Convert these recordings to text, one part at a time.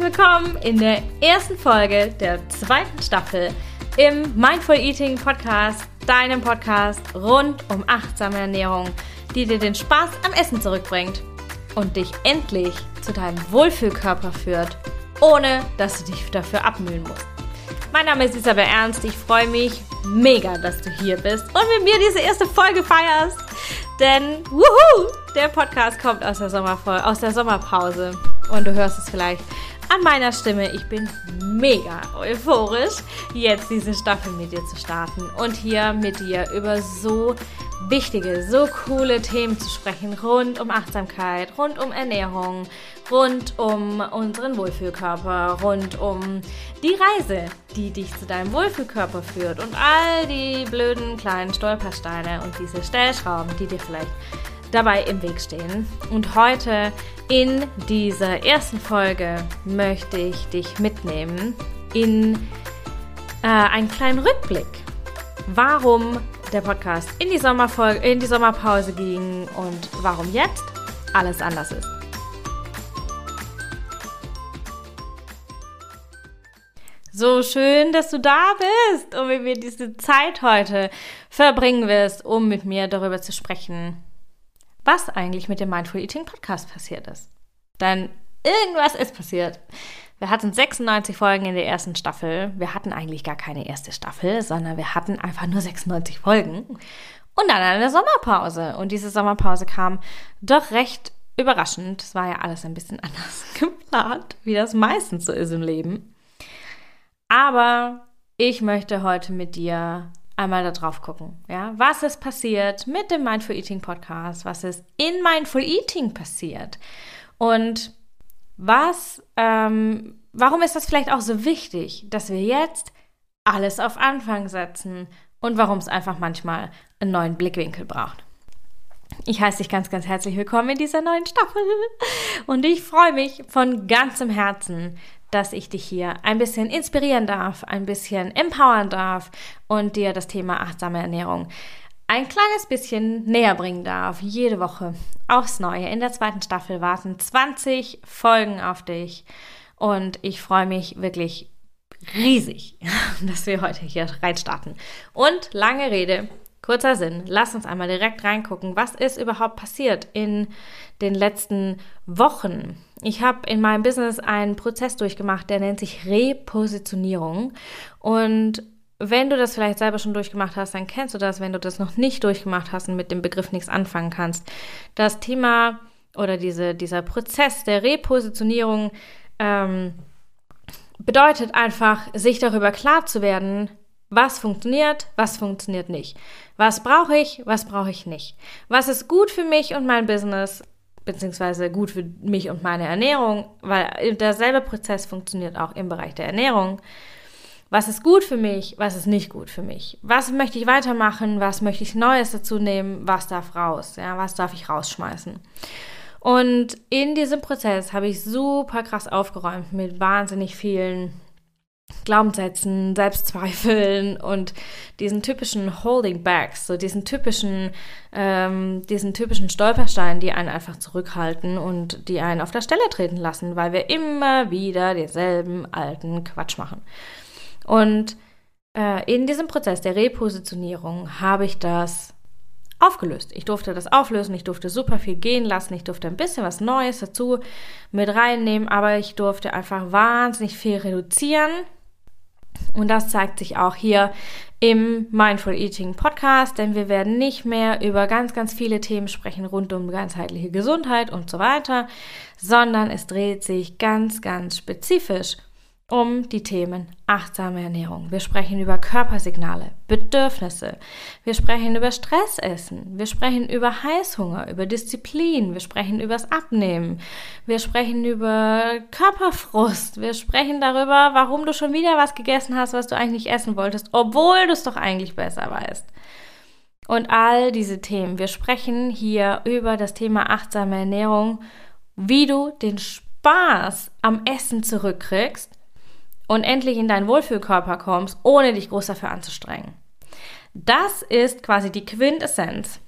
herzlich willkommen in der ersten Folge der zweiten Staffel im Mindful Eating Podcast, deinem Podcast rund um achtsame Ernährung, die dir den Spaß am Essen zurückbringt und dich endlich zu deinem Wohlfühlkörper führt, ohne dass du dich dafür abmühen musst. Mein Name ist Isabel Ernst, ich freue mich mega, dass du hier bist und mit mir diese erste Folge feierst, denn wuhu, der Podcast kommt aus der Sommerpause. Und du hörst es vielleicht an meiner Stimme. Ich bin mega euphorisch, jetzt diese Staffel mit dir zu starten und hier mit dir über so wichtige, so coole Themen zu sprechen, rund um Achtsamkeit, rund um Ernährung, rund um unseren Wohlfühlkörper, rund um die Reise, die dich zu deinem Wohlfühlkörper führt und all die blöden kleinen Stolpersteine und diese Stellschrauben, die dir vielleicht dabei im Weg stehen. Und heute in dieser ersten Folge möchte ich dich mitnehmen in einen kleinen Rückblick, warum der Podcast in die Sommerpause ging und warum jetzt alles anders ist. So schön, dass du da bist und wie wir diese Zeit heute verbringen wirst, um mit mir darüber zu sprechen, was eigentlich mit dem Mindful Eating Podcast passiert ist. Denn irgendwas ist passiert. Wir hatten 96 Folgen in der ersten Staffel. Wir hatten eigentlich gar keine erste Staffel, sondern wir hatten einfach nur 96 Folgen. Und dann eine Sommerpause. Und diese Sommerpause kam doch recht überraschend. Es war ja alles ein bisschen anders geplant, wie das meistens so ist im Leben. Aber ich möchte heute mit dir einmal da drauf gucken, ja? Was ist passiert mit dem Mindful Eating Podcast? Was ist in Mindful Eating passiert? Und warum ist das vielleicht auch so wichtig, dass wir jetzt alles auf Anfang setzen und warum es einfach manchmal einen neuen Blickwinkel braucht? Ich heiße dich ganz, ganz herzlich willkommen in dieser neuen Staffel und ich freue mich von ganzem Herzen, dass ich dich hier ein bisschen inspirieren darf, ein bisschen empowern darf und dir das Thema achtsame Ernährung ein kleines bisschen näher bringen darf. Jede Woche aufs Neue. In der zweiten Staffel warten 20 Folgen auf dich und ich freue mich wirklich riesig, dass wir heute hier reinstarten. Und lange Rede, kurzer Sinn, lass uns einmal direkt reingucken, was ist überhaupt passiert in den letzten Wochen. Ich habe in meinem Business einen Prozess durchgemacht, der nennt sich Repositionierung. Und wenn du das vielleicht selber schon durchgemacht hast, dann kennst du das. Wenn du das noch nicht durchgemacht hast und mit dem Begriff nichts anfangen kannst, das Thema oder dieser Prozess der Repositionierung bedeutet einfach, sich darüber klar zu werden, was funktioniert nicht. Was brauche ich nicht. Was ist gut für mich und mein Business, beziehungsweise gut für mich und meine Ernährung, weil derselbe Prozess funktioniert auch im Bereich der Ernährung. Was ist gut für mich, was ist nicht gut für mich? Was möchte ich weitermachen, was möchte ich Neues dazu nehmen, was darf raus, ja, was darf ich rausschmeißen? Und in diesem Prozess habe ich super krass aufgeräumt mit wahnsinnig vielen Glaubenssätzen, Selbstzweifeln und diesen typischen Holding Backs, so diesen typischen Stolpersteinen, die einen einfach zurückhalten und die einen auf der Stelle treten lassen, weil wir immer wieder denselben alten Quatsch machen. Und in diesem Prozess der Repositionierung habe ich das aufgelöst. Ich durfte das auflösen, ich durfte super viel gehen lassen, ich durfte ein bisschen was Neues dazu mit reinnehmen, aber ich durfte einfach wahnsinnig viel reduzieren und das zeigt sich auch hier im Mindful Eating Podcast, denn wir werden nicht mehr über ganz, ganz viele Themen sprechen rund um ganzheitliche Gesundheit und so weiter, sondern es dreht sich ganz, ganz spezifisch um die Themen achtsame Ernährung. Wir sprechen über Körpersignale, Bedürfnisse. Wir sprechen über Stressessen. Wir sprechen über Heißhunger, über Disziplin. Wir sprechen über das Abnehmen. Wir sprechen über Körperfrust. Wir sprechen darüber, warum du schon wieder was gegessen hast, was du eigentlich nicht essen wolltest, obwohl du es doch eigentlich besser weißt. Und all diese Themen. Wir sprechen hier über das Thema achtsame Ernährung, wie du den Spaß am Essen zurückkriegst und endlich in deinen Wohlfühlkörper kommst, ohne dich groß dafür anzustrengen. Das ist quasi die Quintessenz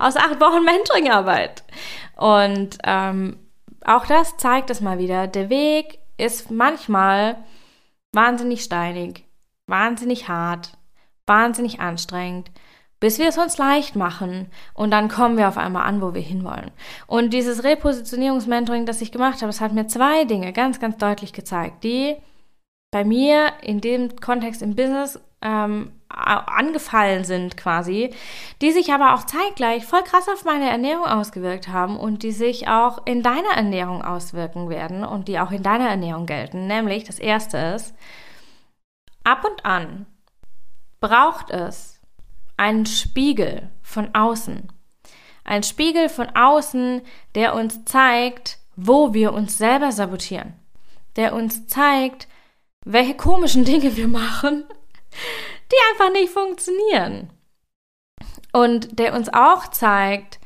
aus 8 Wochen Mentoringarbeit. Und auch das zeigt es mal wieder. Der Weg ist manchmal wahnsinnig steinig, wahnsinnig hart, wahnsinnig anstrengend, bis wir es uns leicht machen und dann kommen wir auf einmal an, wo wir hinwollen. Und dieses Repositionierungsmentoring, das ich gemacht habe, das hat mir zwei Dinge ganz, ganz deutlich gezeigt, die bei mir in dem Kontext im Business angefallen sind quasi, die sich aber auch zeitgleich voll krass auf meine Ernährung ausgewirkt haben und die sich auch in deiner Ernährung auswirken werden und die auch in deiner Ernährung gelten. Nämlich, das erste ist, ab und an braucht es einen Spiegel von außen. Ein Spiegel von außen, der uns zeigt, wo wir uns selber sabotieren. Der uns zeigt, welche komischen Dinge wir machen, die einfach nicht funktionieren. Und der uns auch zeigt,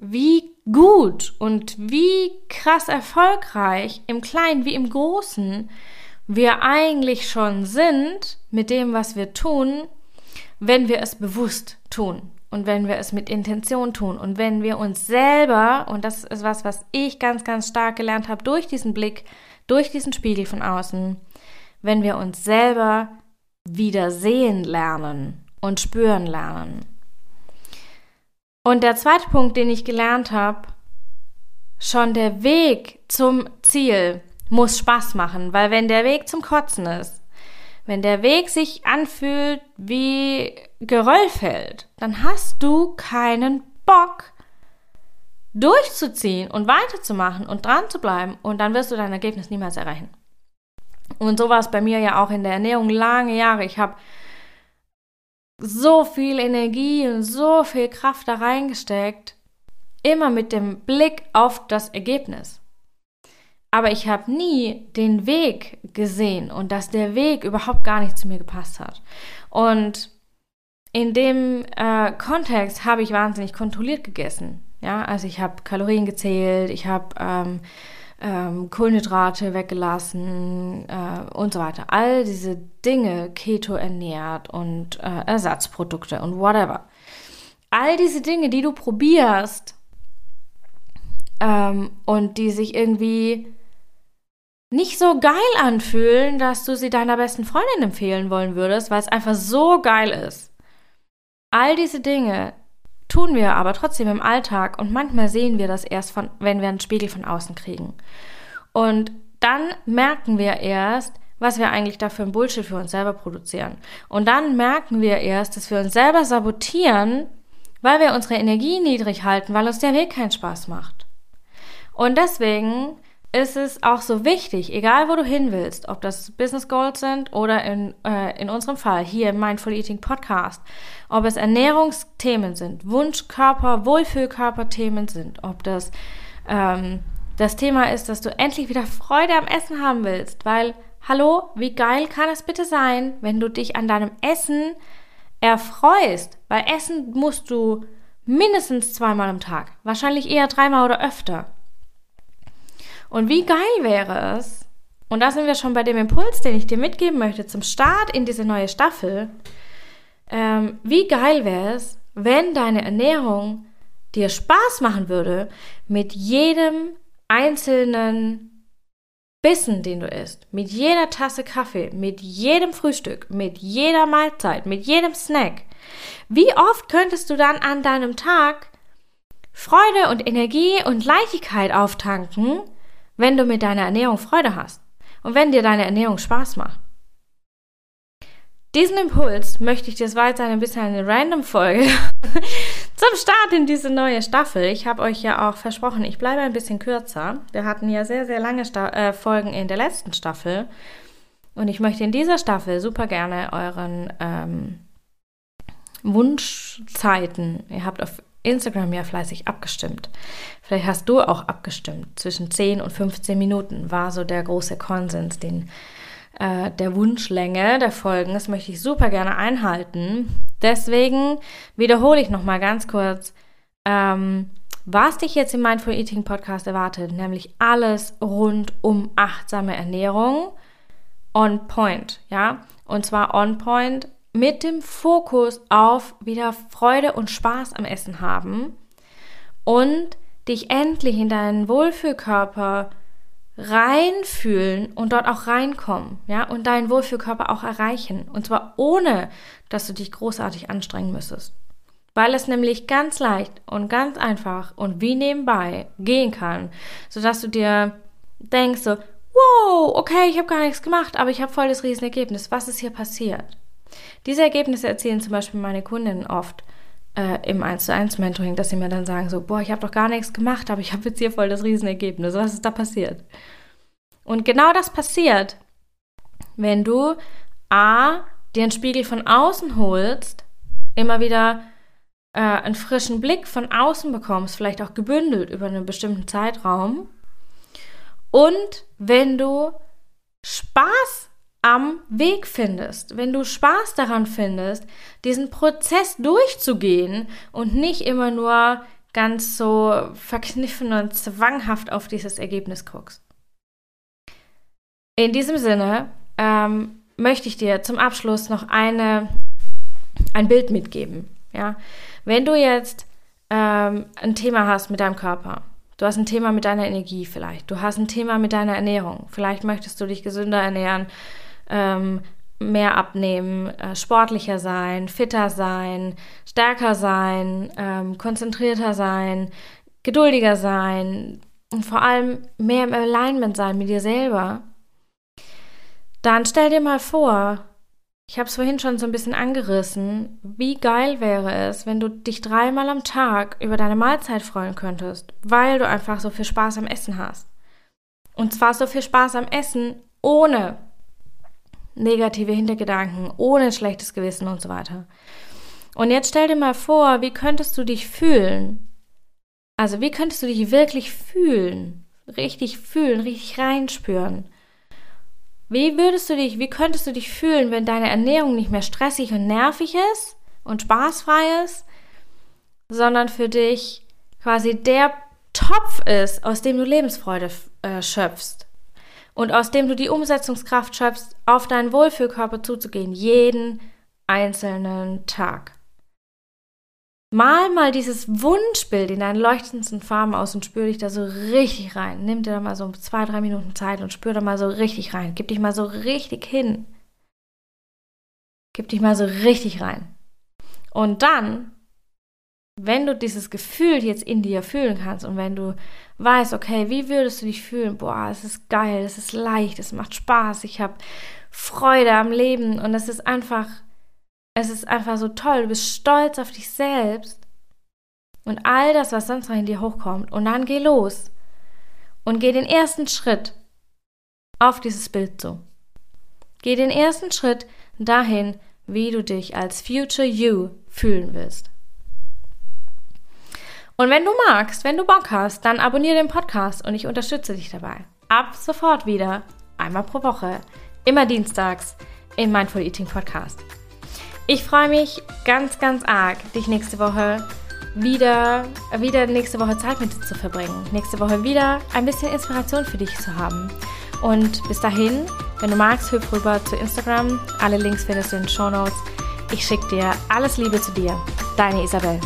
wie gut und wie krass erfolgreich im Kleinen wie im Großen wir eigentlich schon sind mit dem, was wir tun, wenn wir es bewusst tun und wenn wir es mit Intention tun und wenn wir uns selber, und das ist was ich ganz, ganz stark gelernt habe durch diesen Blick, durch diesen Spiegel von außen, wenn wir uns selber wieder sehen lernen und spüren lernen. Und der zweite Punkt, den ich gelernt habe, schon der Weg zum Ziel muss Spaß machen, weil wenn der Weg zum Kotzen ist, wenn der Weg sich anfühlt wie Geröllfeld, dann hast du keinen Bock, durchzuziehen und weiterzumachen und dran zu bleiben und dann wirst du dein Ergebnis niemals erreichen. Und so war es bei mir ja auch in der Ernährung lange Jahre. Ich habe so viel Energie und so viel Kraft da reingesteckt, immer mit dem Blick auf das Ergebnis. Aber ich habe nie den Weg gesehen und dass der Weg überhaupt gar nicht zu mir gepasst hat. Und in dem Kontext habe ich wahnsinnig kontrolliert gegessen. Ja, also ich habe Kalorien gezählt, ich habe Kohlenhydrate weggelassen und so weiter. All diese Dinge, Keto ernährt und Ersatzprodukte und whatever. All diese Dinge, die du probierst und die sich irgendwie nicht so geil anfühlen, dass du sie deiner besten Freundin empfehlen wollen würdest, weil es einfach so geil ist. All diese Dinge tun wir aber trotzdem im Alltag und manchmal sehen wir das erst, wenn wir einen Spiegel von außen kriegen. Und dann merken wir erst, was wir eigentlich da für ein Bullshit für uns selber produzieren. Und dann merken wir erst, dass wir uns selber sabotieren, weil wir unsere Energie niedrig halten, weil uns der Weg keinen Spaß macht. Und deswegen ist es auch so wichtig, egal wo du hin willst, ob das Business Goals sind oder in unserem Fall hier im Mindful Eating Podcast, ob es Ernährungsthemen sind, Wunschkörper, Wohlfühlkörperthemen sind, ob das das Thema ist, dass du endlich wieder Freude am Essen haben willst, weil, hallo, wie geil kann es bitte sein, wenn du dich an deinem Essen erfreust, weil Essen musst du mindestens 2-mal am Tag, wahrscheinlich eher 3-mal oder öfter. Und wie geil wäre es, und da sind wir schon bei dem Impuls, den ich dir mitgeben möchte zum Start in diese neue Staffel, wie geil wäre es, wenn deine Ernährung dir Spaß machen würde mit jedem einzelnen Bissen, den du isst, mit jeder Tasse Kaffee, mit jedem Frühstück, mit jeder Mahlzeit, mit jedem Snack. Wie oft könntest du dann an deinem Tag Freude und Energie und Leichtigkeit auftanken, wenn du mit deiner Ernährung Freude hast und wenn dir deine Ernährung Spaß macht? Diesen Impuls möchte ich dir, es war jetzt ein bisschen eine Random-Folge zum Start in diese neue Staffel. Ich habe euch ja auch versprochen, ich bleibe ein bisschen kürzer. Wir hatten ja sehr, sehr lange Folgen in der letzten Staffel und ich möchte in dieser Staffel super gerne euren Wunschzeiten, ihr habt auf Instagram ja fleißig abgestimmt. Vielleicht hast du auch abgestimmt. Zwischen 10 und 15 Minuten war so der große Konsens, der Wunschlänge der Folgen. Das möchte ich super gerne einhalten. Deswegen wiederhole ich nochmal ganz kurz, was dich jetzt im Mindful Eating Podcast erwartet, nämlich alles rund um achtsame Ernährung on point, ja? Und zwar on point mit dem Fokus auf wieder Freude und Spaß am Essen haben und dich endlich in deinen Wohlfühlkörper reinfühlen und dort auch reinkommen, ja, und deinen Wohlfühlkörper auch erreichen. Und zwar ohne, dass du dich großartig anstrengen müsstest. Weil es nämlich ganz leicht und ganz einfach und wie nebenbei gehen kann, sodass du dir denkst so, wow, okay, ich habe gar nichts gemacht, aber ich habe voll das Riesenergebnis. Was ist hier passiert? Diese Ergebnisse erzielen zum Beispiel meine Kundinnen oft im 1:1-Mentoring, dass sie mir dann sagen so, boah, ich habe doch gar nichts gemacht, aber ich habe jetzt hier voll das Riesenergebnis. Was ist da passiert? Und genau das passiert, wenn du dir einen Spiegel von außen holst, immer wieder einen frischen Blick von außen bekommst, vielleicht auch gebündelt über einen bestimmten Zeitraum. Und wenn du Spaß am Weg findest, wenn du Spaß daran findest, diesen Prozess durchzugehen und nicht immer nur ganz so verkniffen und zwanghaft auf dieses Ergebnis guckst. In diesem Sinne möchte ich dir zum Abschluss noch ein Bild mitgeben. Ja? Wenn du jetzt ein Thema hast mit deinem Körper, du hast ein Thema mit deiner Energie vielleicht, du hast ein Thema mit deiner Ernährung, vielleicht möchtest du dich gesünder ernähren, mehr abnehmen, sportlicher sein, fitter sein, stärker sein, konzentrierter sein, geduldiger sein und vor allem mehr im Alignment sein mit dir selber, dann stell dir mal vor, ich habe es vorhin schon so ein bisschen angerissen, wie geil wäre es, wenn du dich 3-mal am Tag über deine Mahlzeit freuen könntest, weil du einfach so viel Spaß am Essen hast. Und zwar so viel Spaß am Essen ohne negative Hintergedanken, ohne schlechtes Gewissen und so weiter. Und jetzt stell dir mal vor, wie könntest du dich fühlen? Also wie könntest du dich wirklich fühlen, richtig reinspüren? Wie könntest du dich fühlen, wenn deine Ernährung nicht mehr stressig und nervig ist und spaßfrei ist, sondern für dich quasi der Topf ist, aus dem du Lebensfreude schöpfst und aus dem du die Umsetzungskraft schöpfst, auf deinen Wohlfühlkörper zuzugehen, jeden einzelnen Tag. Mal dieses Wunschbild in deinen leuchtendsten Farben aus und spür dich da so richtig rein. Nimm dir da mal so 2-3 Minuten Zeit und spür da mal so richtig rein. Gib dich mal so richtig hin. Gib dich mal so richtig rein. Und dann, wenn du dieses Gefühl jetzt in dir fühlen kannst und wenn du weißt, okay, wie würdest du dich fühlen? Boah, es ist geil, es ist leicht, es macht Spaß, ich habe Freude am Leben und es ist einfach so toll, du bist stolz auf dich selbst und all das, was sonst noch in dir hochkommt. Und dann geh los und geh den ersten Schritt auf dieses Bild zu. Geh den ersten Schritt dahin, wie du dich als Future You fühlen willst. Und wenn du magst, wenn du Bock hast, dann abonniere den Podcast und ich unterstütze dich dabei. Ab sofort wieder, einmal pro Woche, immer dienstags im Mindful Eating Podcast. Ich freue mich ganz, ganz arg, dich nächste Woche wieder nächste Woche Zeit mit dir zu verbringen. Nächste Woche wieder ein bisschen Inspiration für dich zu haben. Und bis dahin, wenn du magst, hüpf rüber zu Instagram. Alle Links findest du in den Shownotes. Ich schicke dir alles Liebe zu dir. Deine Isabel.